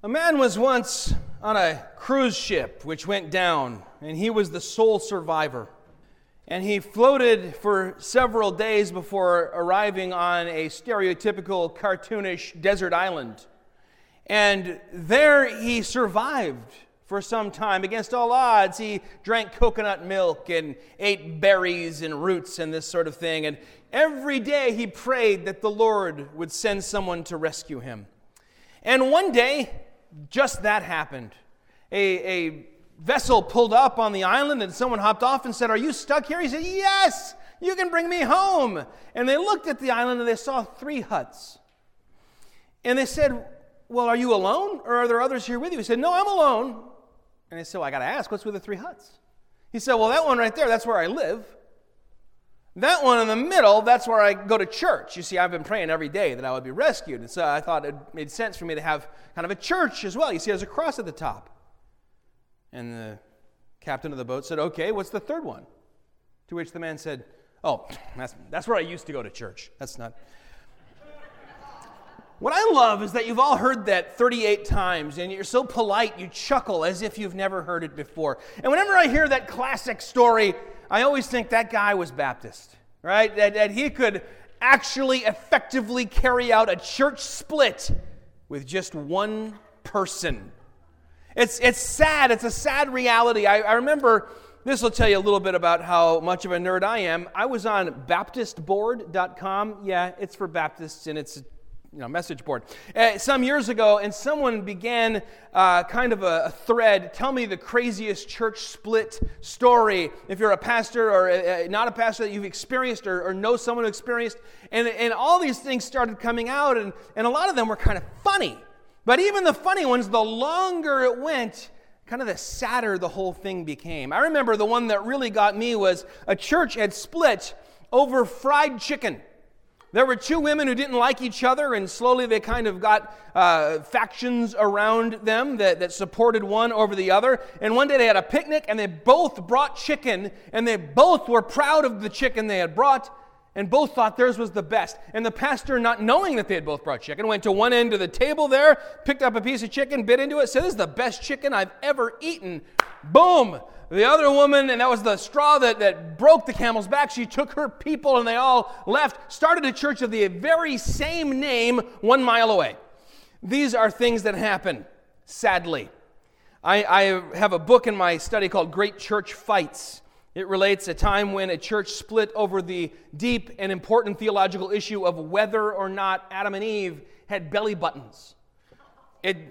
A man was once on a cruise ship which went down, and he was the sole survivor. And he floated for several days before arriving on a stereotypical cartoonish desert island. And there he survived for some time. Against all odds, he drank coconut milk and ate berries and roots and this sort of thing. And every day he prayed that the Lord would send someone to rescue him. And one day, just that happened. A vessel pulled up on the island, and someone hopped off and said, "Are you stuck here?" He said, "Yes, you can bring me home." And they looked at the island, and they saw 3 huts. And they said, "Well, are you alone, or are there others here with you?" He said, "No, I'm alone." And they said, "Well, I got to ask, what's with the 3 huts?" He said, "Well, that one right there, that's where I live. That one in the middle, that's where I go to church. You see, I've been praying every day that I would be rescued. And so I thought it made sense for me to have kind of a church as well. You see, there's a cross at the top." And the captain of the boat said, "Okay, what's the 3rd one?" To which the man said, "Oh, that's where I used to go to church. That's not..." What I love is that you've all heard that 38 times, and you're so polite, you chuckle as if you've never heard it before. And whenever I hear that classic story, I always think that guy was Baptist, right? That he could actually effectively carry out a church split with just one person. It's sad. It's a sad reality. I remember, this will tell you a little bit about how much of a nerd I am. I was on BaptistBoard.com. Yeah, it's for Baptists, and it's message board. Some years ago, and someone began kind of a thread, tell me the craziest church split story, if you're a pastor or not a pastor that you've experienced or know someone who experienced, and all these things started coming out, and a lot of them were kind of funny. But even the funny ones, the longer it went, kind of the sadder the whole thing became. I remember the one that really got me was a church had split over fried chicken. There were 2 women who didn't like each other, and slowly they kind of got factions around them that supported one over the other. And one day they had a picnic, and they both brought chicken, and they both were proud of the chicken they had brought, and both thought theirs was the best. And the pastor, not knowing that they had both brought chicken, went to one end of the table there, picked up a piece of chicken, bit into it, said, "This is the best chicken I've ever eaten." Boom! The other woman, and that was the straw that broke the camel's back, she took her people and they all left, started a church of the very same name 1 mile away. These are things that happen, sadly. I have a book in my study called Great Church Fights. It relates a time when a church split over the deep and important theological issue of whether or not Adam and Eve had belly buttons. They did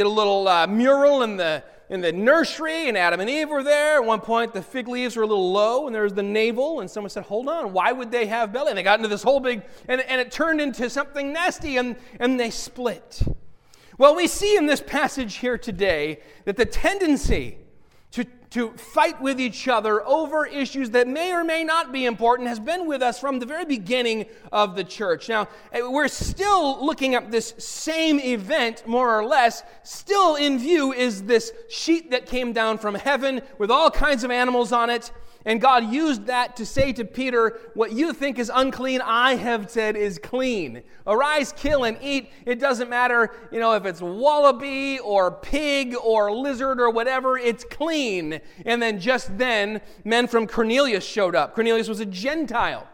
a little mural in the nursery, and Adam and Eve were there. At one point, the fig leaves were a little low, and there was the navel, and someone said, "Hold on, why would they have belly?" And they got into this whole big, and it turned into something nasty, and they split. Well, we see in this passage here today that the tendency to fight with each other over issues that may or may not be important has been with us from the very beginning of the church. Now, we're still looking at this same event, more or less. Still in view is this sheet that came down from heaven with all kinds of animals on it. And God used that to say to Peter, "What you think is unclean, I have said is clean. Arise, kill, and eat." It doesn't matter, if it's wallaby or pig or lizard or whatever, it's clean. And then just then, men from Cornelius showed up. Cornelius was a Gentile.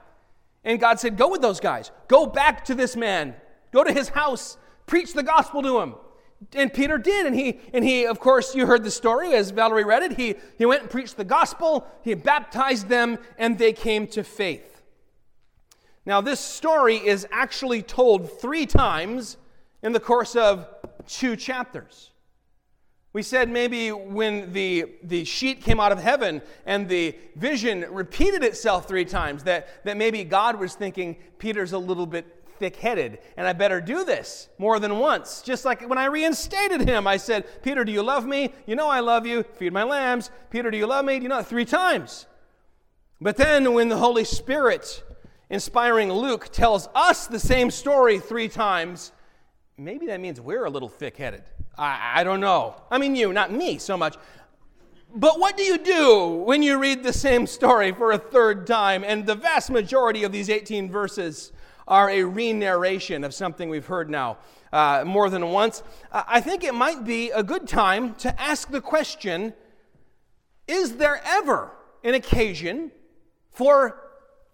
And God said, "Go with those guys. Go back to this man. Go to his house. Preach the gospel to him." And Peter did, and he, of course, you heard the story as Valerie read it. He went and preached the gospel, he baptized them, and they came to faith. Now, this story is actually told 3 times in the course of 2 chapters. We said maybe when the sheet came out of heaven and the vision repeated itself 3 times, that maybe God was thinking, Peter's a little bit thick-headed, and I better do this more than once. Just like when I reinstated him, I said, "Peter, do you love me? You know I love you. Feed my lambs. Peter, do you love me? You know," 3 times. But then when the Holy Spirit, inspiring Luke, tells us the same story 3 times, maybe that means we're a little thick-headed. I don't know. I mean you, not me so much. But what do you do when you read the same story for a 3rd time? And the vast majority of these 18 verses are a re-narration of something we've heard now more than once, I think it might be a good time to ask the question, is there ever an occasion for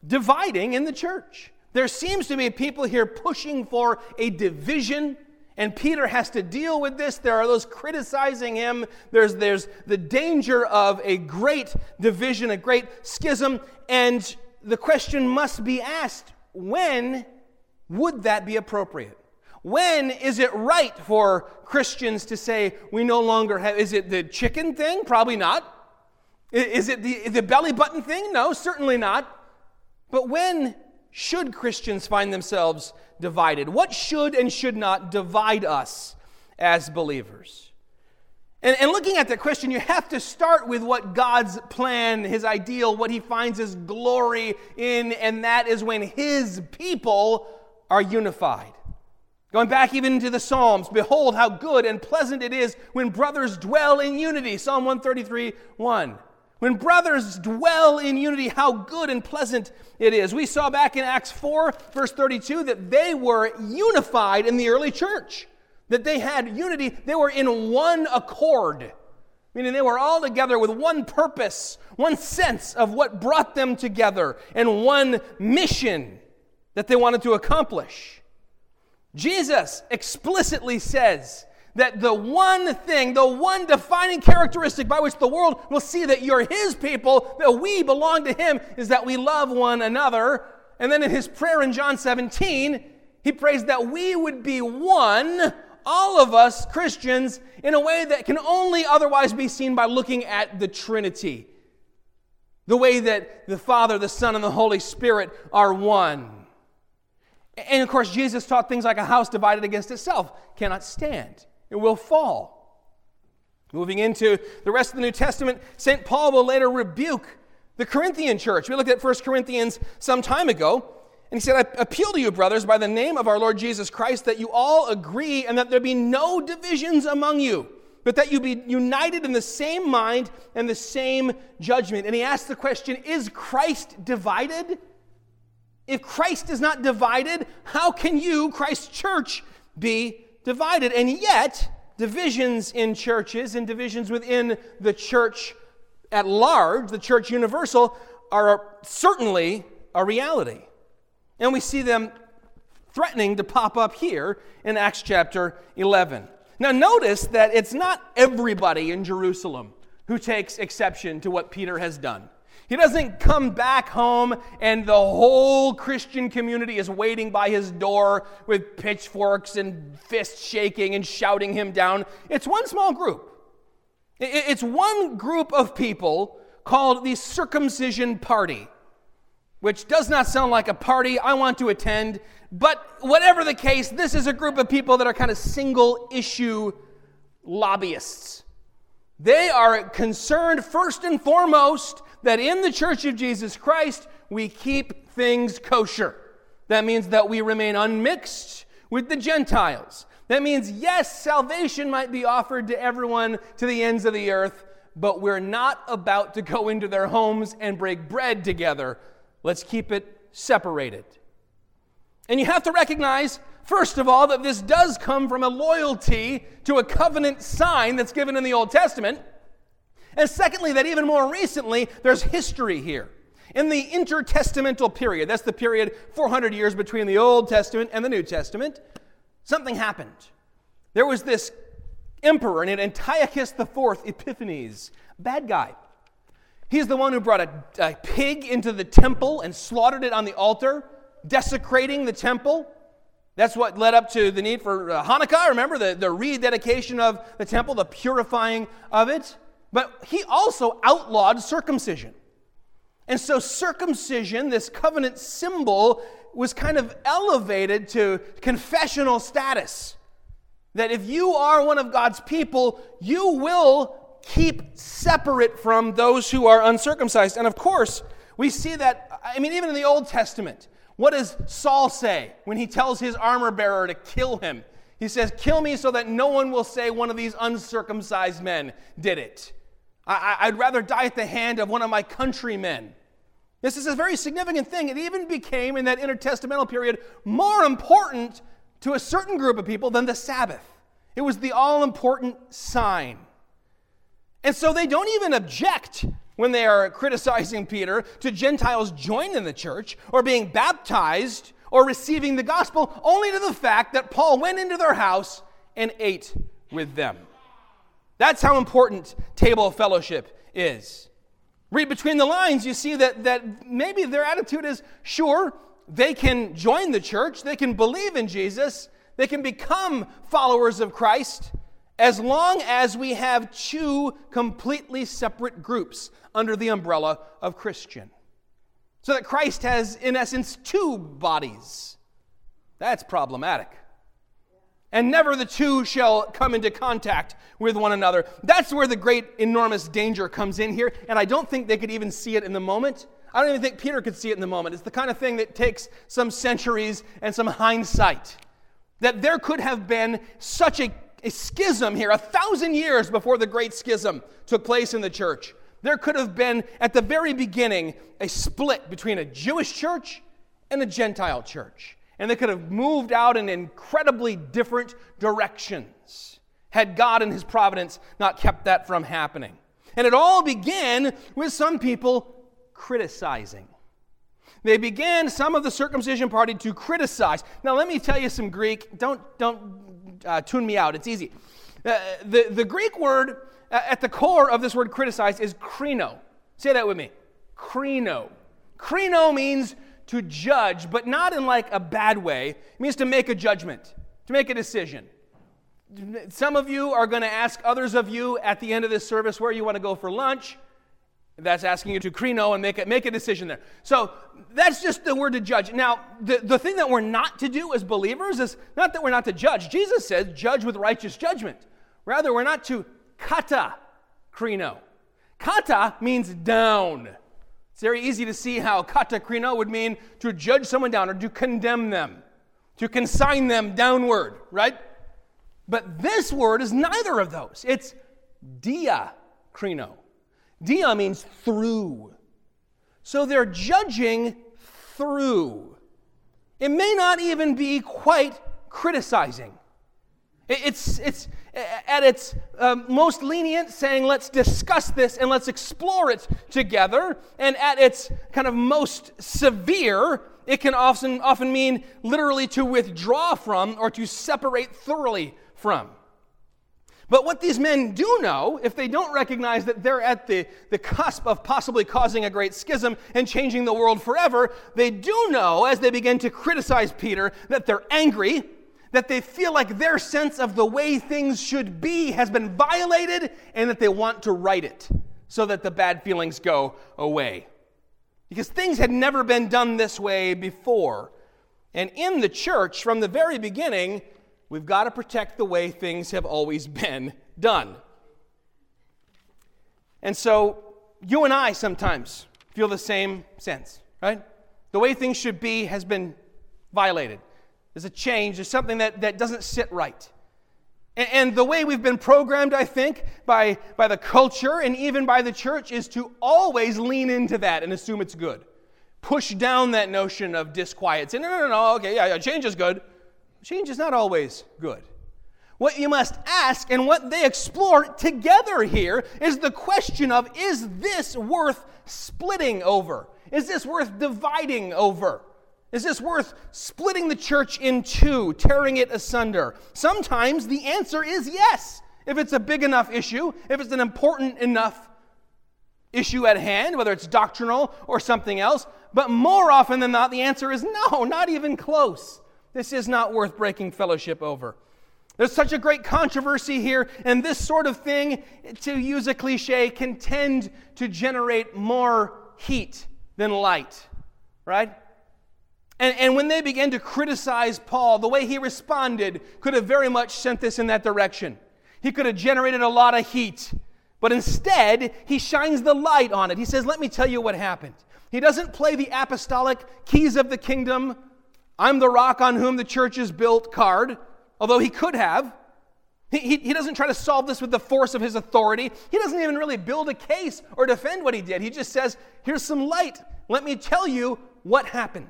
dividing in the church? There seems to be people here pushing for a division, and Peter has to deal with this. There are those criticizing him. There's the danger of a great division, a great schism, and the question must be asked, when would that be appropriate? When is it right for Christians to say we no longer have? Is it the chicken thing? Probably not. Is it the belly button thing? No, certainly not. But when should Christians find themselves divided? What should and should not divide us as believers? And looking at that question, you have to start with what God's plan, his ideal, what he finds his glory in, and that is when his people are unified. Going back even to the Psalms, behold how good and pleasant it is when brothers dwell in unity. Psalm 133:1. When brothers dwell in unity, how good and pleasant it is. We saw back in Acts 4, verse 32, that they were unified in the early church. That they had unity. They were in one accord. Meaning they were all together with one purpose, one sense of what brought them together, and one mission that they wanted to accomplish. Jesus explicitly says that the one thing, the one defining characteristic by which the world will see that you're his people, that we belong to him, is that we love one another. And then in his prayer in John 17, he prays that we would be one, all of us Christians, in a way that can only otherwise be seen by looking at the Trinity. The way that the Father, the Son, and the Holy Spirit are one. And of course, Jesus taught things like a house divided against itself cannot stand. It will fall. Moving into the rest of the New Testament, St. Paul will later rebuke the Corinthian church. We looked at 1 Corinthians some time ago, and he said, I appeal to you, brothers, by the name of our Lord Jesus Christ, that you all agree and that there be no divisions among you, but that you be united in the same mind and the same judgment. And he asked the question, is Christ divided? If Christ is not divided, how can you, Christ's church, be divided? And yet, divisions in churches and divisions within the church at large, the church universal, are certainly a reality. And we see them threatening to pop up here in Acts chapter 11. Now notice that it's not everybody in Jerusalem who takes exception to what Peter has done. He doesn't come back home and the whole Christian community is waiting by his door with pitchforks and fist shaking and shouting him down. It's one small group. It's one group of people called the Circumcision Party, which does not sound like a party I want to attend, but whatever the case, this is a group of people that are kind of single-issue lobbyists. They are concerned first and foremost that in the Church of Jesus Christ, we keep things kosher. That means that we remain unmixed with the Gentiles. That means, yes, salvation might be offered to everyone to the ends of the earth, but we're not about to go into their homes and break bread together. Let's keep it separated. And you have to recognize, first of all, that this does come from a loyalty to a covenant sign that's given in the Old Testament. And secondly, that even more recently, there's history here. In the intertestamental period, that's the period 400 years between the Old Testament and the New Testament, something happened. There was this emperor named Antiochus IV Epiphanes, bad guy. He's the one who brought a pig into the temple and slaughtered it on the altar, desecrating the temple. That's what led up to the need for Hanukkah, remember, the rededication of the temple, the purifying of it. But he also outlawed circumcision. And so circumcision, this covenant symbol, was kind of elevated to confessional status. That if you are one of God's people, you will keep separate from those who are uncircumcised. And of course, we see that, even in the Old Testament, what does Saul say when he tells his armor bearer to kill him? He says, kill me so that no one will say one of these uncircumcised men did it. I'd rather die at the hand of one of my countrymen This is a very significant thing. It even became, in that intertestamental period, more important to a certain group of people than the Sabbath. It was the all-important sign. And so they don't even object when they are criticizing Peter to Gentiles joining the church or being baptized or receiving the gospel, only to the fact that Paul went into their house and ate with them. That's how important table fellowship is. Read between the lines, you see that maybe their attitude is, sure, they can join the church, they can believe in Jesus, they can become followers of Christ, as long as we have two completely separate groups under the umbrella of Christian. So that Christ has, in essence, two bodies. That's problematic. And never the two shall come into contact with one another. That's where the great, enormous danger comes in here. And I don't think they could even see it in the moment. I don't even think Peter could see it in the moment. It's the kind of thing that takes some centuries and some hindsight. That there could have been such a schism here, 1,000 years before the Great Schism took place in the church. There could have been, at the very beginning, a split between a Jewish church and a Gentile church. And they could have moved out in incredibly different directions had God in his providence not kept that from happening. And it all began with some people criticizing. They began, some of the circumcision party, to criticize. Now, let me tell you some Greek. Don't tune me out. It's easy. The Greek word at the core of this word criticize is krino. Say that with me. Krino. Krino means to judge, but not in like a bad way. It means to make a judgment, to make a decision. Some of you are going to ask others of you at the end of this service where you want to go for lunch. That's asking you to krino and make a decision there. So that's just the word to judge. Now, the thing that we're not to do as believers is not that we're not to judge. Jesus says, judge with righteous judgment. Rather, we're not to kata krino. Kata means down. It's very easy to see how kata krino would mean to judge someone down or to condemn them, to consign them downward, right? But this word is neither of those. It's dia krino. Dia means through. So they're judging through. It may not even be quite criticizing. It's at its most lenient, saying, let's discuss this and let's explore it together. And at its kind of most severe, it can often mean literally to withdraw from or to separate thoroughly from. But what these men do know, if they don't recognize that they're at the cusp of possibly causing a great schism and changing the world forever, they do know, as they begin to criticize Peter, that they're angry, that they feel like their sense of the way things should be has been violated, and that they want to right it so that the bad feelings go away. Because things had never been done this way before. And in the church, from the very beginning, we've got to protect the way things have always been done. And so you and I sometimes feel the same sense, right? The way things should be has been violated. There's a change. There's something that doesn't sit right. And the way we've been programmed, I think, by the culture and even by the church is to always lean into that and assume it's good. Push down that notion of disquiet. Say, no, okay, yeah, change is good. Change is not always good. What you must ask and what they explore together here is the question of, is this worth splitting over? Is this worth dividing over? Is this worth splitting the church in two, tearing it asunder? Sometimes the answer is yes, if it's a big enough issue, if it's an important enough issue at hand, whether it's doctrinal or something else. But more often than not, the answer is no, not even close. This is not worth breaking fellowship over. There's such a great controversy here, and this sort of thing, to use a cliche, can tend to generate more heat than light, right? And when they began to criticize Paul, the way he responded could have very much sent this in that direction. He could have generated a lot of heat, but instead, he shines the light on it. He says, let me tell you what happened. He doesn't play the apostolic keys of the kingdom, I'm the rock on whom the church is built card, although he could have. He doesn't try to solve this with the force of his authority. He doesn't even really build a case or defend what he did. He just says, here's some light. Let me tell you what happened.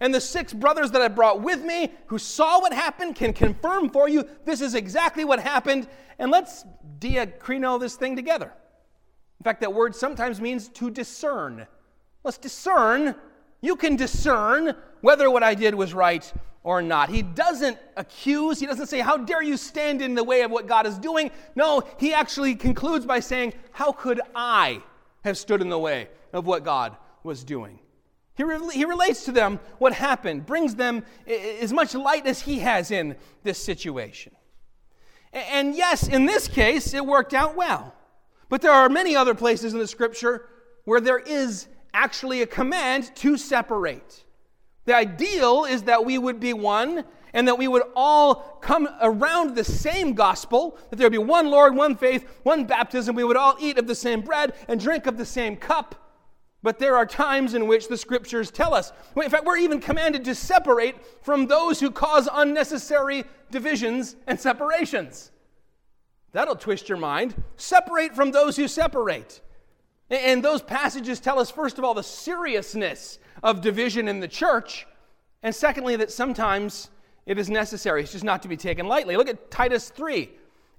And the 6 brothers that I brought with me who saw what happened can confirm for you this is exactly what happened. And let's diakrino this thing together. In fact, that word sometimes means to discern. Let's discern. You can discern whether what I did was right or not. He doesn't accuse. He doesn't say, how dare you stand in the way of what God is doing? No, he actually concludes by saying, how could I have stood in the way of what God was doing? He relates to them what happened, brings them as much light as he has in this situation. And yes, in this case, it worked out well. But there are many other places in the Scripture where there is actually a command to separate. The ideal is that we would be one and that we would all come around the same gospel, that there would be one Lord, one faith, one baptism. We would all eat of the same bread and drink of the same cup. But there are times in which the Scriptures tell us. In fact, we're even commanded to separate from those who cause unnecessary divisions and separations. That'll twist your mind. Separate from those who separate. And those passages tell us, first of all, the seriousness of division in the church. And secondly, that sometimes it is necessary. It's just not to be taken lightly. Look at Titus 3.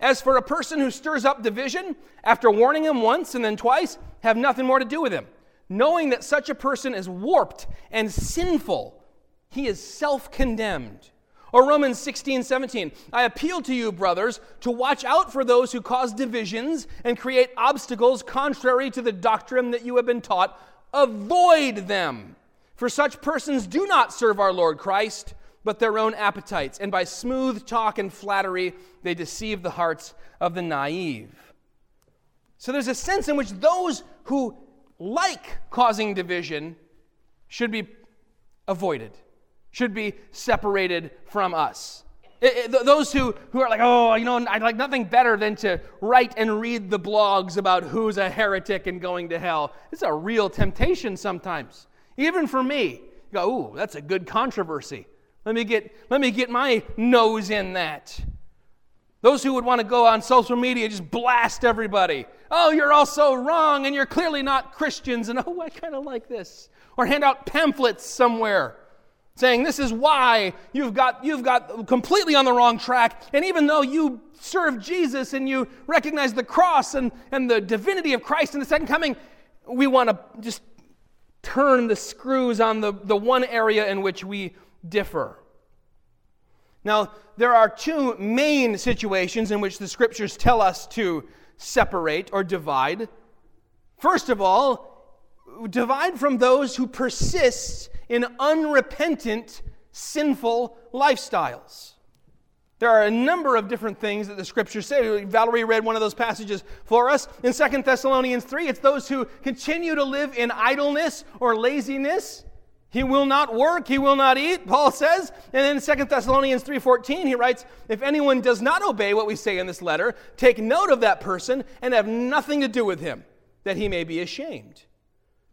As for a person who stirs up division, after warning him once and then twice, have nothing more to do with him. Knowing that such a person is warped and sinful, he is self-condemned. Or Romans 16:17, I appeal to you, brothers, to watch out for those who cause divisions and create obstacles contrary to the doctrine that you have been taught. Avoid them. For such persons do not serve our Lord Christ, but their own appetites. And by smooth talk and flattery, they deceive the hearts of the naive. So there's a sense in which those who like causing division should be avoided, should be separated from us. Those who are like, oh, you know, I'd like nothing better than to write and read the blogs about who's a heretic and going to hell. It's a real temptation sometimes. Even for me, you go, ooh, that's a good controversy. Let me get my nose in that. Those who would want to go on social media just blast everybody. Oh, you're all so wrong, and you're clearly not Christians, and oh, I kind of like this. Or hand out pamphlets somewhere saying this is why you've got completely on the wrong track, and even though you serve Jesus and you recognize the cross and the divinity of Christ in the second coming, we want to just turn the screws on the one area in which we differ. Now, there are 2 main situations in which the Scriptures tell us to separate or divide. First of all, divide from those who persist in unrepentant, sinful lifestyles. There are a number of different things that the Scriptures say. Valerie read one of those passages for us. In 2 Thessalonians 3, it's those who continue to live in idleness or laziness. He will not work, he will not eat, Paul says. And then in 2 Thessalonians 3:14, he writes, if anyone does not obey what we say in this letter, take note of that person and have nothing to do with him, that he may be ashamed.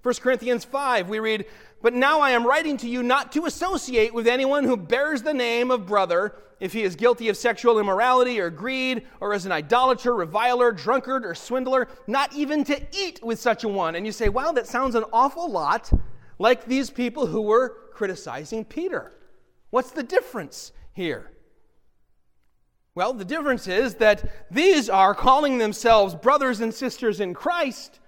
1 Corinthians 5, we read, but now I am writing to you not to associate with anyone who bears the name of brother, if he is guilty of sexual immorality or greed, or is an idolater, reviler, drunkard, or swindler, not even to eat with such a one. And you say, wow, that sounds an awful lot like these people who were criticizing Peter. What's the difference here? Well, the difference is that these are calling themselves brothers and sisters in Christ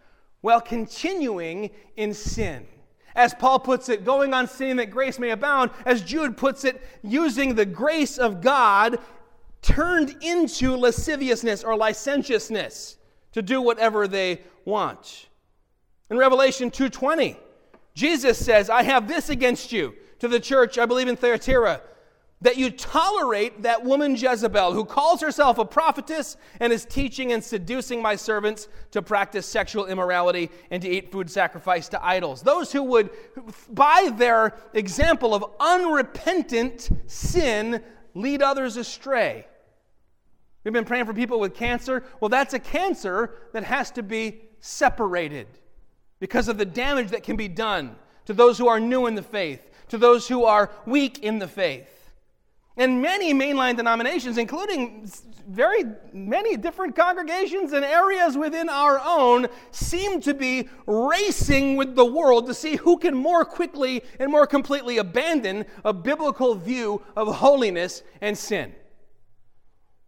while continuing in sin. As Paul puts it, going on sinning that grace may abound. As Jude puts it, using the grace of God turned into lasciviousness or licentiousness to do whatever they want. In Revelation 2:20, Jesus says, I have this against you, to the church, I believe in Thyatira, that you tolerate that woman Jezebel, who calls herself a prophetess and is teaching and seducing my servants to practice sexual immorality and to eat food sacrificed to idols. Those who would, by their example of unrepentant sin, lead others astray. We've been praying for people with cancer. Well, that's a cancer that has to be separated, because of the damage that can be done to those who are new in the faith, to those who are weak in the faith. And many mainline denominations, including very many different congregations and areas within our own, seem to be racing with the world to see who can more quickly and more completely abandon a biblical view of holiness and sin.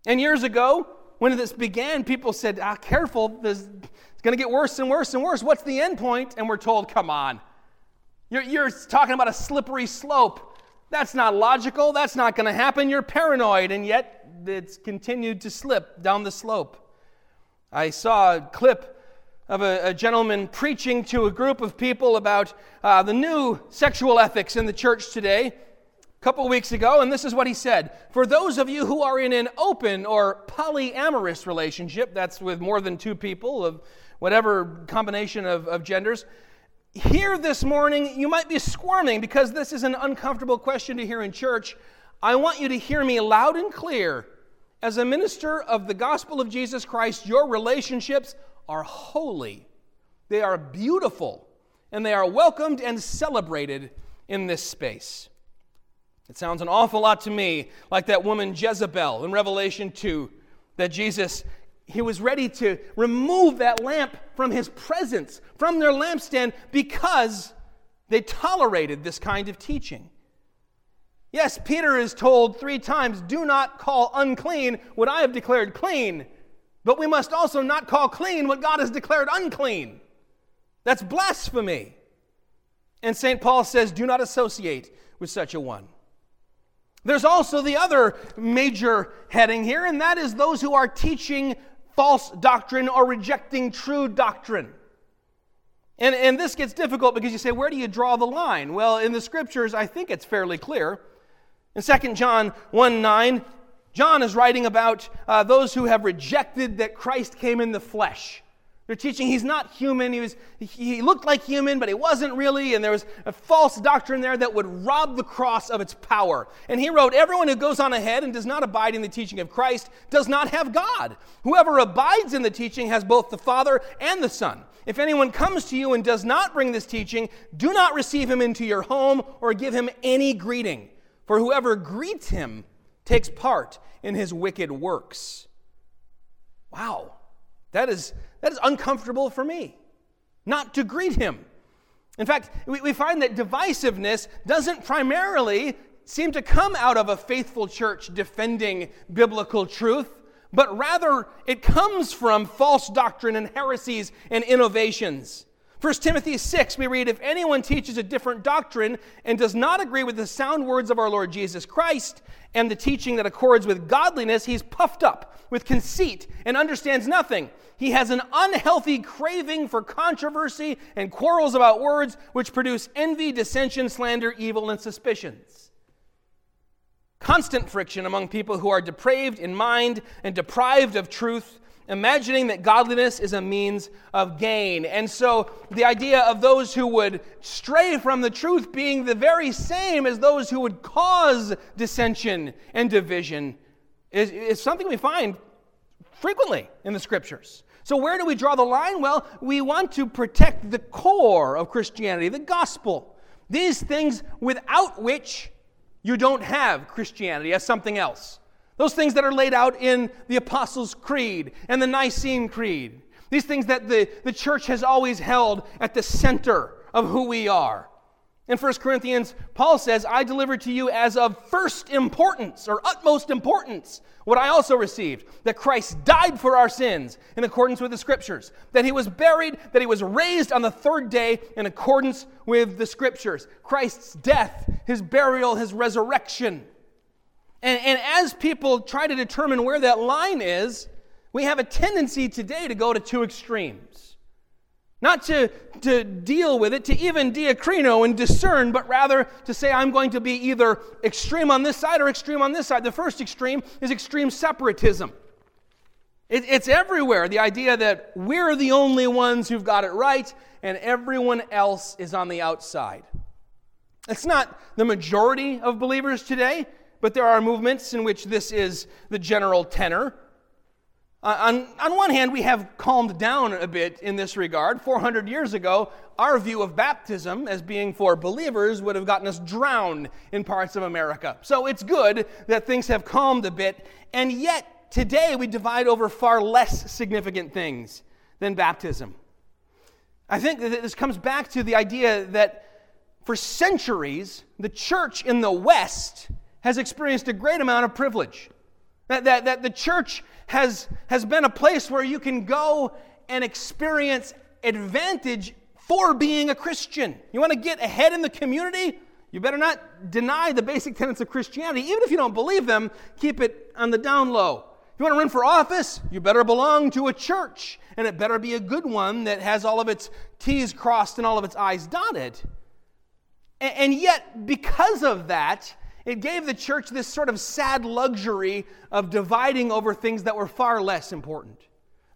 And years ago, when this began, people said, careful, this it's going to get worse and worse and worse. What's the end point? And we're told, come on, you're talking about a slippery slope. That's not logical. That's not going to happen. You're paranoid. And yet it's continued to slip down the slope. I saw a clip of a gentleman preaching to a group of people about the new sexual ethics in the church today a couple weeks ago. And this is what he said. For those of you who are in an open or polyamorous relationship, that's with more than two people of whatever combination of genders, here this morning, you might be squirming because this is an uncomfortable question to hear in church. I want you to hear me loud and clear. As a minister of the gospel of Jesus Christ, your relationships are holy. They are beautiful, and they are welcomed and celebrated in this space. It sounds an awful lot to me like that woman Jezebel in Revelation 2, that Jesus He was ready to remove that lamp from his presence, from their lampstand, because they tolerated this kind of teaching. Yes, Peter is told 3 times, do not call unclean what I have declared clean, but we must also not call clean what God has declared unclean. That's blasphemy. And St. Paul says, do not associate with such a one. There's also the other major heading here, and that is those who are teaching false doctrine or rejecting true doctrine. And this gets difficult because you say, where do you draw the line? Well, in the Scriptures, I think it's fairly clear. In 2 John 1:9, John is writing about those who have rejected that Christ came in the flesh. They're teaching he's not human. He looked like human, but he wasn't really. And there was a false doctrine there that would rob the cross of its power. And he wrote, everyone who goes on ahead and does not abide in the teaching of Christ does not have God. Whoever abides in the teaching has both the Father and the Son. If anyone comes to you and does not bring this teaching, do not receive him into your home or give him any greeting. For whoever greets him takes part in his wicked works. Wow. That is uncomfortable for me, not to greet him. In fact, we find that divisiveness doesn't primarily seem to come out of a faithful church defending biblical truth, but rather it comes from false doctrine and heresies and innovations. 1 Timothy 6, we read, if anyone teaches a different doctrine and does not agree with the sound words of our Lord Jesus Christ and the teaching that accords with godliness, he's puffed up with conceit and understands nothing. He has an unhealthy craving for controversy and quarrels about words, which produce envy, dissension, slander, evil, and suspicions. Constant friction among people who are depraved in mind and deprived of truth, imagining that godliness is a means of gain. And so the idea of those who would stray from the truth being the very same as those who would cause dissension and division is something we find frequently in the Scriptures. So where do we draw the line? Well, we want to protect the core of Christianity, the gospel. These things without which you don't have Christianity as something else. Those things that are laid out in the Apostles' Creed and the Nicene Creed. These things that the church has always held at the center of who we are. In 1 Corinthians, Paul says, I delivered to you as of first importance or utmost importance what I also received, that Christ died for our sins in accordance with the Scriptures, that he was buried, that he was raised on the 3rd day in accordance with the Scriptures. Christ's death, his burial, his resurrection. And as people try to determine where that line is, we have a tendency today to go to 2 extremes. Not to deal with it, to even diacrino and discern, but rather to say I'm going to be either extreme on this side or extreme on this side. The first extreme is extreme separatism. It's everywhere, the idea that we're the only ones who've got it right and everyone else is on the outside. It's not the majority of believers today, but there are movements in which this is the general tenor. On one hand, we have calmed down a bit in this regard. 400 years ago, our view of baptism as being for believers would have gotten us drowned in parts of America. So it's good that things have calmed a bit, and yet today we divide over far less significant things than baptism. I think that this comes back to the idea that for centuries, the church in the West has experienced a great amount of privilege. That the church has been a place where you can go and experience advantage for being a Christian. You want to get ahead in the community? You better not deny the basic tenets of Christianity. Even if you don't believe them, keep it on the down low. You want to run for office? You better belong to a church. And it better be a good one that has all of its T's crossed and all of its I's dotted. And yet, because of that, it gave the church this sort of sad luxury of dividing over things that were far less important.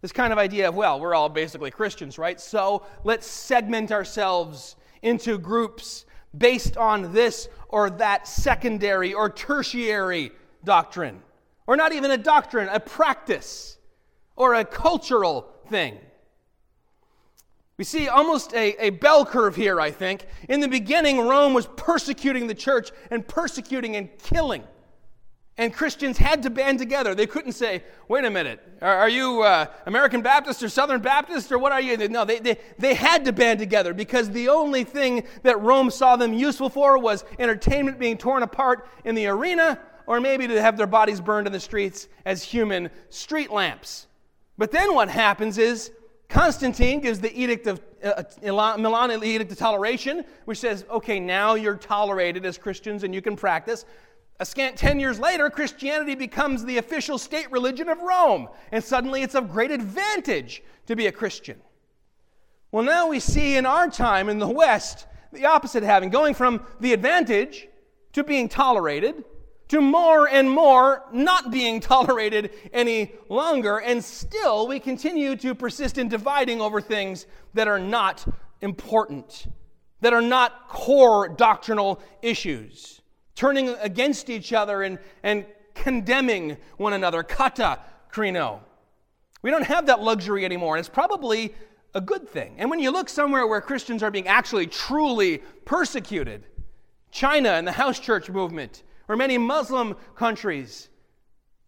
This kind of idea of, well, we're all basically Christians, right? So let's segment ourselves into groups based on this or that secondary or tertiary doctrine. Or not even a doctrine, a practice or a cultural thing. We see almost a bell curve here, I think. In the beginning, Rome was persecuting the church and persecuting and killing. And Christians had to band together. They couldn't say, wait a minute, are you American Baptist or Southern Baptist or what are you? No, they had to band together because the only thing that Rome saw them useful for was entertainment being torn apart in the arena or maybe to have their bodies burned in the streets as human street lamps. But then what happens is Constantine gives the Edict of Milan, the Edict of Toleration, which says, okay, now you're tolerated as Christians and you can practice. A scant 10 years later, Christianity becomes the official state religion of Rome, and suddenly it's of great advantage to be a Christian. Well, now we see in our time in the West the opposite having, going from the advantage to being tolerated to more and more not being tolerated any longer, and still we continue to persist in dividing over things that are not important, that are not core doctrinal issues, turning against each other and condemning one another, kata krino. We don't have that luxury anymore, and it's probably a good thing. And when you look somewhere where Christians are being actually truly persecuted, China and the house church movement, or many Muslim countries,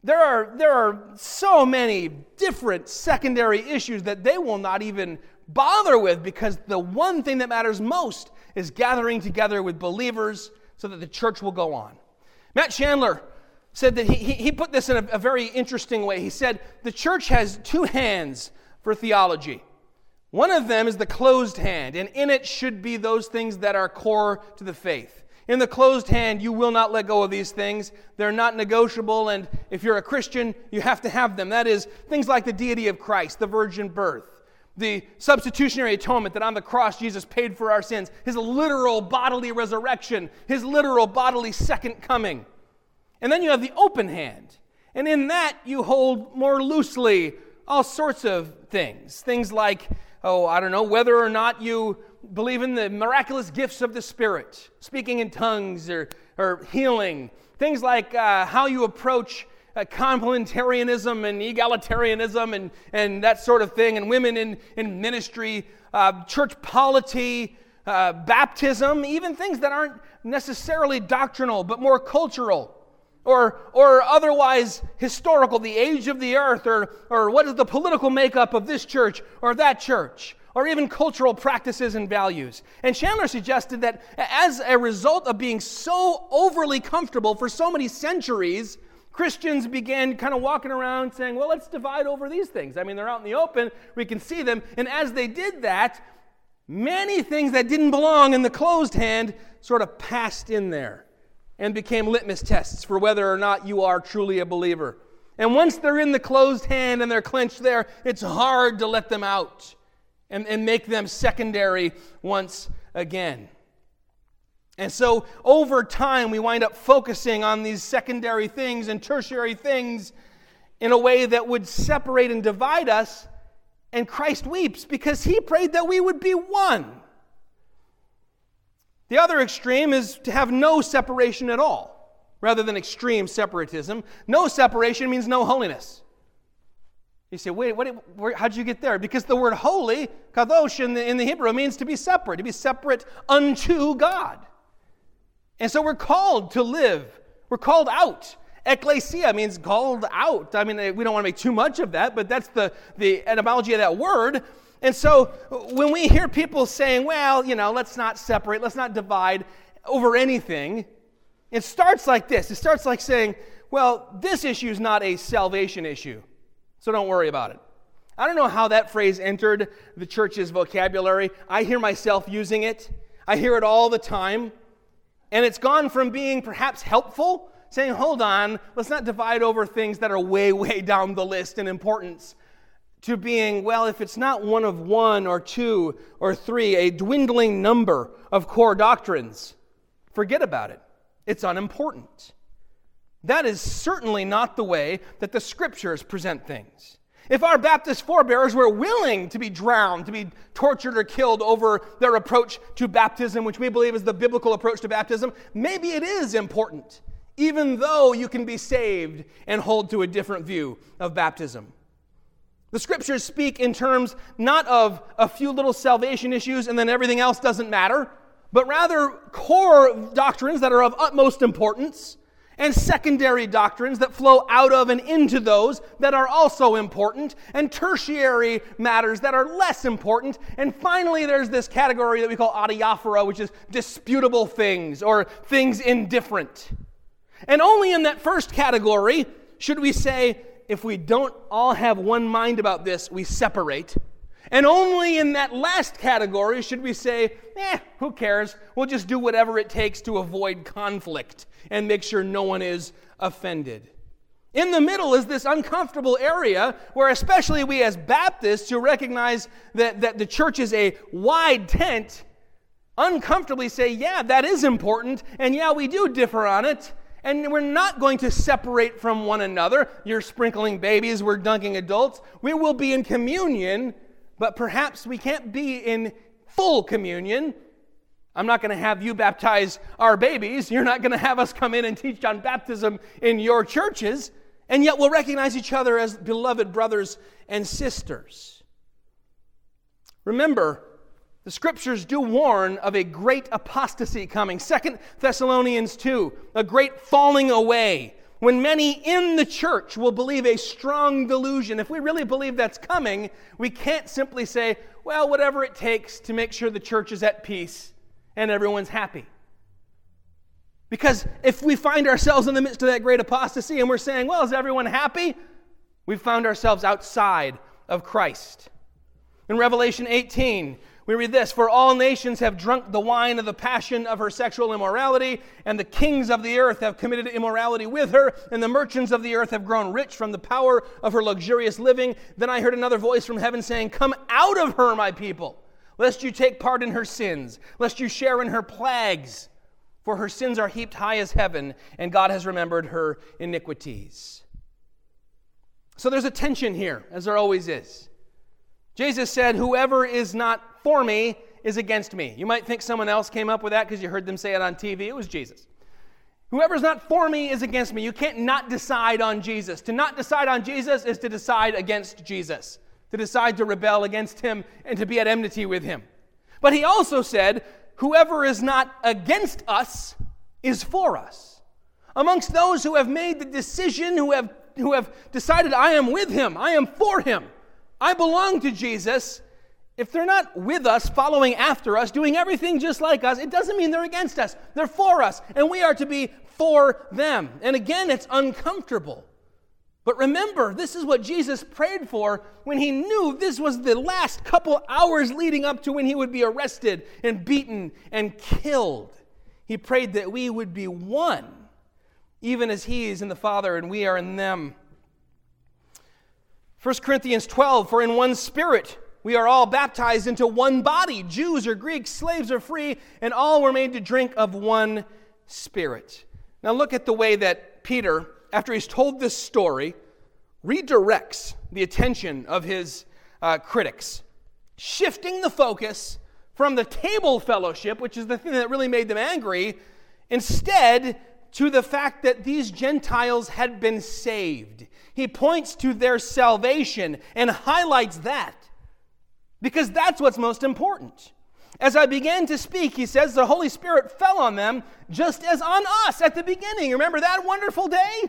there are so many different secondary issues that they will not even bother with because the one thing that matters most is gathering together with believers so that the church will go on. Matt Chandler said that he put this in a very interesting way. He said, the church has two hands for theology. One of them is the closed hand, and in it should be those things that are core to the faith. In the closed hand, you will not let go of these things. They're not negotiable, and if you're a Christian, you have to have them. That is, things like the deity of Christ, the virgin birth, the substitutionary atonement that on the cross Jesus paid for our sins, his literal bodily resurrection, his literal bodily second coming. And then you have the open hand, and in that you hold more loosely all sorts of things. Things like, whether or not you believe in the miraculous gifts of the Spirit, speaking in tongues or healing, things like how you approach complementarianism and egalitarianism and that sort of thing, and women in ministry, church polity, baptism, even things that aren't necessarily doctrinal but more cultural or otherwise historical, the age of the earth or what is the political makeup of this church or that church, or even cultural practices and values. And Chandler suggested that as a result of being so overly comfortable for so many centuries, Christians began kind of walking around saying, well, let's divide over these things. I mean, they're out in the open, we can see them. And as they did that, many things that didn't belong in the closed hand sort of passed in there and became litmus tests for whether or not you are truly a believer. And once they're in the closed hand and they're clenched there, it's hard to let them out and make them secondary once again. And so over time, we wind up focusing on these secondary things and tertiary things in a way that would separate and divide us. And Christ weeps because he prayed that we would be one. The other extreme is to have no separation at all, rather than extreme separatism. No separation means no holiness. You say, wait, how'd you get there? Because the word holy, kadosh, in the Hebrew means to be separate unto God. And so we're called to live. We're called out. Ecclesia means called out. I mean, we don't want to make too much of that, but that's the etymology of that word. And so when we hear people saying, well, you know, let's not separate, let's not divide over anything, it starts like this. It starts like saying, well, this issue is not a salvation issue, so don't worry about it. I don't know how that phrase entered the church's vocabulary. I hear myself using it. I hear it all the time. And it's gone from being perhaps helpful, saying, hold on, let's not divide over things that are way, way down the list in importance, to being, well, if it's not one of one or two or three, a dwindling number of core doctrines, forget about it. It's unimportant. That is certainly not the way that the Scriptures present things. If our Baptist forebears were willing to be drowned, to be tortured or killed over their approach to baptism, which we believe is the biblical approach to baptism, maybe it is important, even though you can be saved and hold to a different view of baptism. The Scriptures speak in terms not of a few little salvation issues and then everything else doesn't matter, but rather core doctrines that are of utmost importance and secondary doctrines that flow out of and into those that are also important, and tertiary matters that are less important. And finally, there's this category that we call adiaphora, which is disputable things or things indifferent. And only in that first category should we say, if we don't all have one mind about this, we separate. And only in that last category should we say, who cares? We'll just do whatever it takes to avoid conflict and make sure no one is offended. In the middle is this uncomfortable area where especially we as Baptists who recognize that the church is a wide tent, uncomfortably say, yeah, that is important, and yeah, we do differ on it, and we're not going to separate from one another. You're sprinkling babies, we're dunking adults. We will be in communion, but perhaps we can't be in full communion. I'm not going to have you baptize our babies. You're not going to have us come in and teach on baptism in your churches. And yet we'll recognize each other as beloved brothers and sisters. Remember, the Scriptures do warn of a great apostasy coming. 2 Thessalonians 2, a great falling away, when many in the church will believe a strong delusion. If we really believe that's coming, we can't simply say, well, whatever it takes to make sure the church is at peace and everyone's happy. Because if we find ourselves in the midst of that great apostasy and we're saying, well, is everyone happy? We've found ourselves outside of Christ. In Revelation 18, we read this, "For all nations have drunk the wine of the passion of her sexual immorality, and the kings of the earth have committed immorality with her, and the merchants of the earth have grown rich from the power of her luxurious living. Then I heard another voice from heaven saying, 'Come out of her, my people, lest you take part in her sins, lest you share in her plagues, for her sins are heaped high as heaven, and God has remembered her iniquities.'" So there's a tension here, as there always is. Jesus said, "Whoever is not for me is against me." You might think someone else came up with that because you heard them say it on TV. It was Jesus. Whoever's not for me is against me. You can't not decide on Jesus. To not decide on Jesus is to decide against Jesus, to decide to rebel against him and to be at enmity with him. But he also said, "Whoever is not against us is for us." Amongst those who have made the decision, who have decided, I am with him, I am for him, I belong to Jesus, if they're not with us, following after us, doing everything just like us, it doesn't mean they're against us. They're for us, and we are to be for them. And again, it's uncomfortable. But remember, this is what Jesus prayed for when he knew this was the last couple hours leading up to when he would be arrested and beaten and killed. He prayed that we would be one, even as he is in the Father and we are in them. 1 Corinthians 12, "For in one Spirit we are all baptized into one body, Jews or Greeks, slaves or free, and all were made to drink of one Spirit." Now look at the way that Peter, after he's told this story, redirects the attention of his critics, shifting the focus from the table fellowship, which is the thing that really made them angry, instead to the fact that these Gentiles had been saved. He points to their salvation and highlights that, because that's what's most important. As I began to speak, he says, the Holy Spirit fell on them just as on us at the beginning. Remember that wonderful day?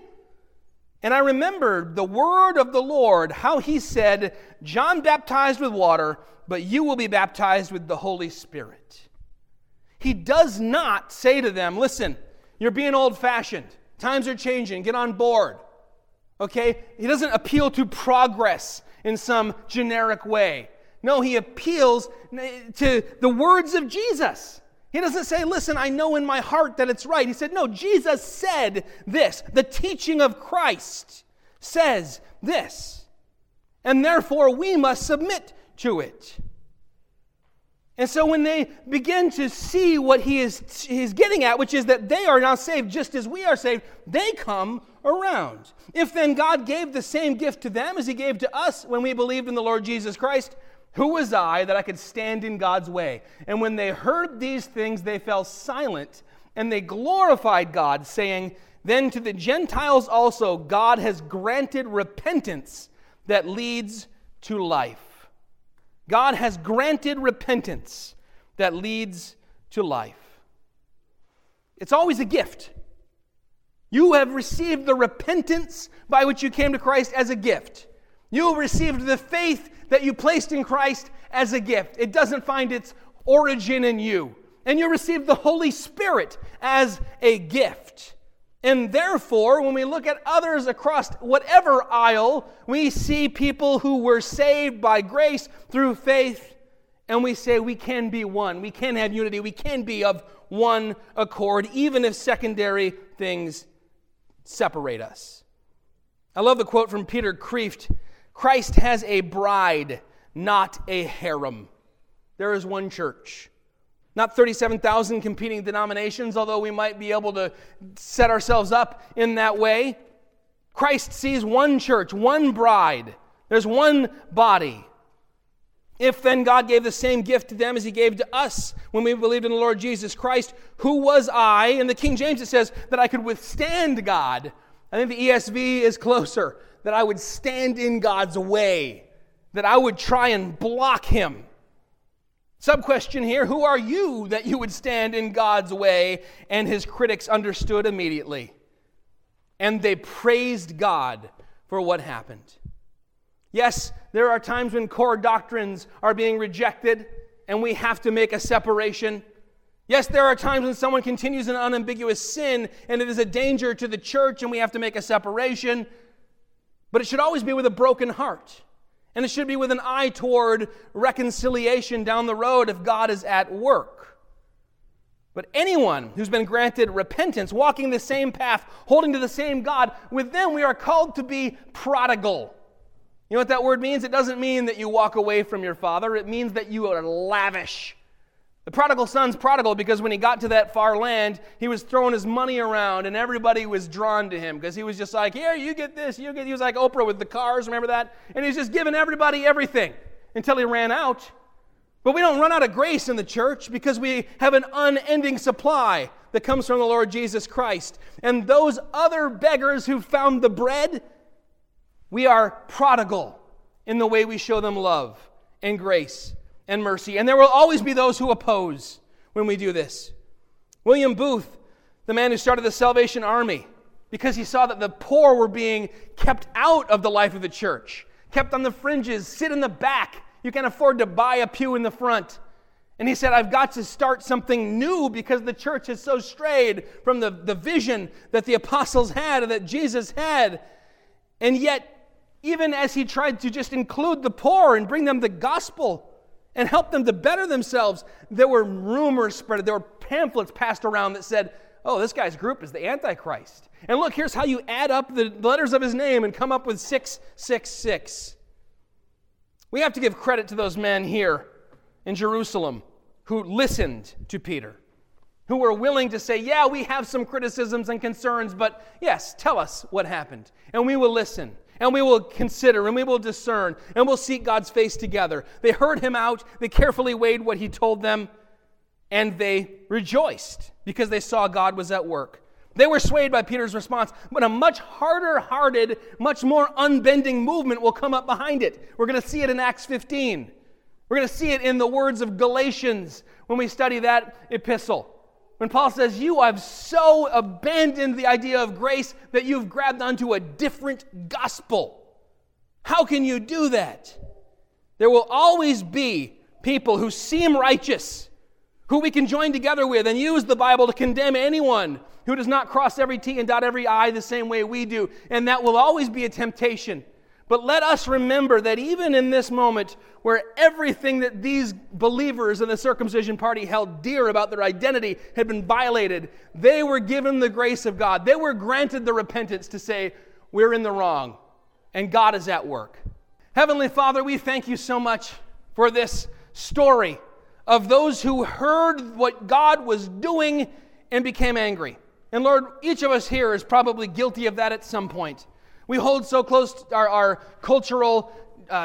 And I remembered the word of the Lord, how he said, John baptized with water, but you will be baptized with the Holy Spirit. He does not say to them, listen, you're being old-fashioned. Times are changing. Get on board. Okay? He doesn't appeal to progress in some generic way. No, he appeals to the words of Jesus. He doesn't say, listen, I know in my heart that it's right. He said, no, Jesus said this. The teaching of Christ says this. And therefore, we must submit to it. And so when they begin to see what he's getting at, which is that they are now saved just as we are saved, they come around. If then God gave the same gift to them as he gave to us when we believed in the Lord Jesus Christ, who was I that I could stand in God's way? And when they heard these things, they fell silent, and they glorified God, saying, then to the Gentiles also God has granted repentance that leads to life. God has granted repentance that leads to life. It's always a gift. You have received the repentance by which you came to Christ as a gift. You received the faith that you placed in Christ as a gift. It doesn't find its origin in you. And you received the Holy Spirit as a gift. And therefore, when we look at others across whatever aisle, we see people who were saved by grace through faith, and we say we can be one. We can have unity. We can be of one accord, even if secondary things separate us. I love the quote from Peter Kreeft, Christ has a bride, not a harem. There is one church. Not 37,000 competing denominations, although we might be able to set ourselves up in that way. Christ sees one church, one bride. There's one body. If then God gave the same gift to them as he gave to us when we believed in the Lord Jesus Christ, who was I? In the King James it says that I could withstand God. I think the ESV is closer. That I would stand in God's way. That I would try and block him. Sub-question here, who are you that you would stand in God's way? And his critics understood immediately. And they praised God for what happened. Yes, there are times when core doctrines are being rejected and we have to make a separation. Yes, there are times when someone continues in unambiguous sin and it is a danger to the church and we have to make a separation. But it should always be with a broken heart. And it should be with an eye toward reconciliation down the road if God is at work. But anyone who's been granted repentance, walking the same path, holding to the same God, with them we are called to be prodigal. You know what that word means? It doesn't mean that you walk away from your father. It means that you are lavish. The prodigal son's prodigal because when he got to that far land, he was throwing his money around and everybody was drawn to him because he was just like, here, you get this, you get. He was like Oprah with the cars, remember that? And he's just giving everybody everything until he ran out. But we don't run out of grace in the church because we have an unending supply that comes from the Lord Jesus Christ. And those other beggars who found the bread, we are prodigal in the way we show them love and grace and mercy. And there will always be those who oppose when we do this. William Booth, the man who started the Salvation Army, because he saw that the poor were being kept out of the life of the church, kept on the fringes, sit in the back. You can't afford to buy a pew in the front. And he said, I've got to start something new because the church has so strayed from the vision that the apostles had and that Jesus had. And yet, even as he tried to just include the poor and bring them the gospel and help them to better themselves, there were rumors spread. There were pamphlets passed around that said, oh, this guy's group is the Antichrist. And look, here's how you add up the letters of his name and come up with 666. We have to give credit to those men here in Jerusalem who listened to Peter, who were willing to say, yeah, we have some criticisms and concerns, but yes, tell us what happened, and we will listen, and we will consider, and we will discern, and we'll seek God's face together. They heard him out, they carefully weighed what he told them, and they rejoiced because they saw God was at work. They were swayed by Peter's response, but a much harder-hearted, much more unbending movement will come up behind it. We're going to see it in Acts 15. We're going to see it in the words of Galatians when we study that epistle. When Paul says, you have so abandoned the idea of grace that you've grabbed onto a different gospel. How can you do that? There will always be people who seem righteous, who we can join together with and use the Bible to condemn anyone who does not cross every T and dot every I the same way we do. And that will always be a temptation. But let us remember that even in this moment where everything that these believers in the circumcision party held dear about their identity had been violated, they were given the grace of God. They were granted the repentance to say, we're in the wrong, and God is at work. Heavenly Father, we thank you so much for this story of those who heard what God was doing and became angry. And Lord, each of us here is probably guilty of that at some point. We hold so close our cultural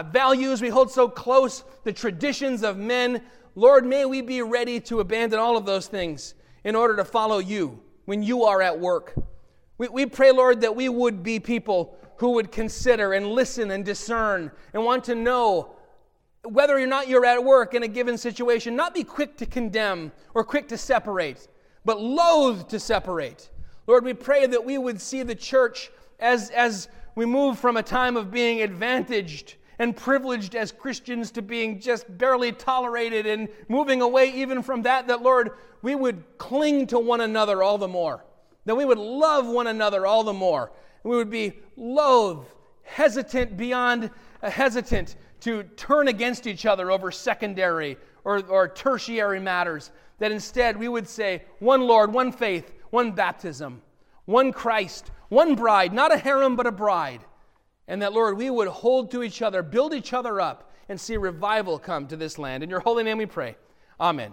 values. We hold so close the traditions of men. Lord, may we be ready to abandon all of those things in order to follow you when you are at work. We pray, Lord, that we would be people who would consider and listen and discern and want to know whether or not you're at work in a given situation. Not be quick to condemn or quick to separate, but loath to separate. Lord, we pray that we would see the church as we move from a time of being advantaged and privileged as Christians to being just barely tolerated and moving away even from that, Lord, we would cling to one another all the more, that we would love one another all the more. We would be loath, hesitant beyond hesitant to turn against each other over secondary or tertiary matters, that instead we would say, one Lord, one faith, one baptism, one Christ, one bride, not a harem, but a bride. And that, Lord, we would hold to each other, build each other up, and see revival come to this land. In your holy name we pray. Amen.